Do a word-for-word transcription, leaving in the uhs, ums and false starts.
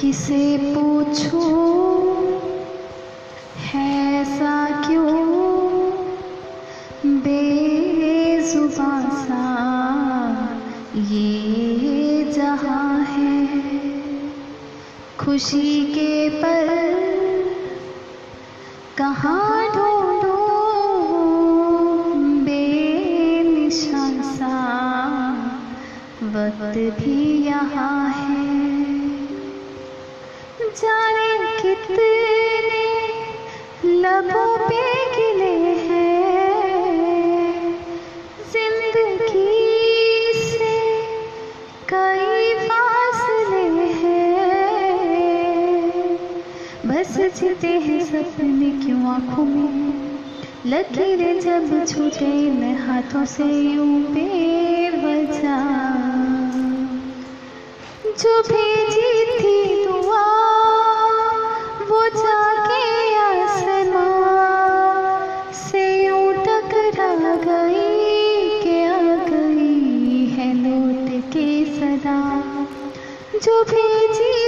किसे पूछूं ऐसा क्यों बेजुबां सा ये जहां है। खुशी के पल कहाँ वक्त भी यहाँ है। जाने कितने लबों पे गिले हैं जिंदगी से कई फासले हैं। बस जीते हैं सपने क्यों आँखों में लकीरें जब छूटे न हाथों से यूं बेवजह। जो भेजी थी दुआ वो जाके आसमां से यूं टकरा गई के आ गई है लौट के सदा। जो भेजी